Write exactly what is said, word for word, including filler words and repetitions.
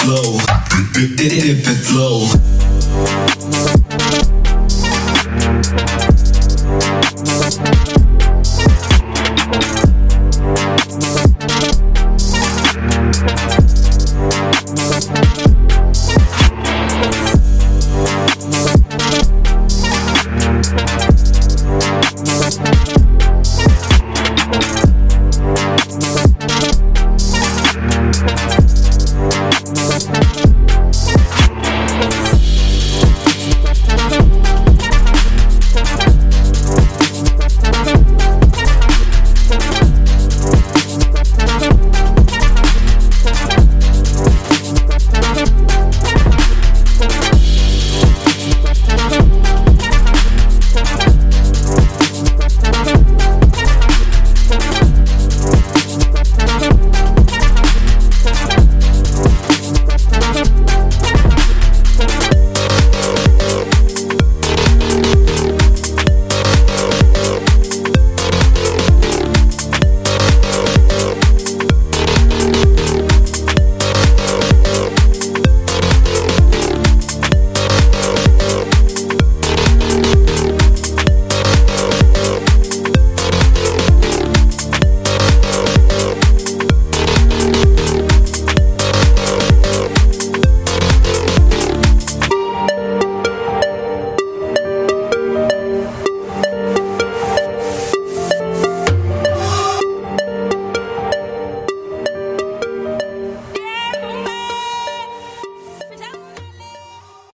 it low, dip it low.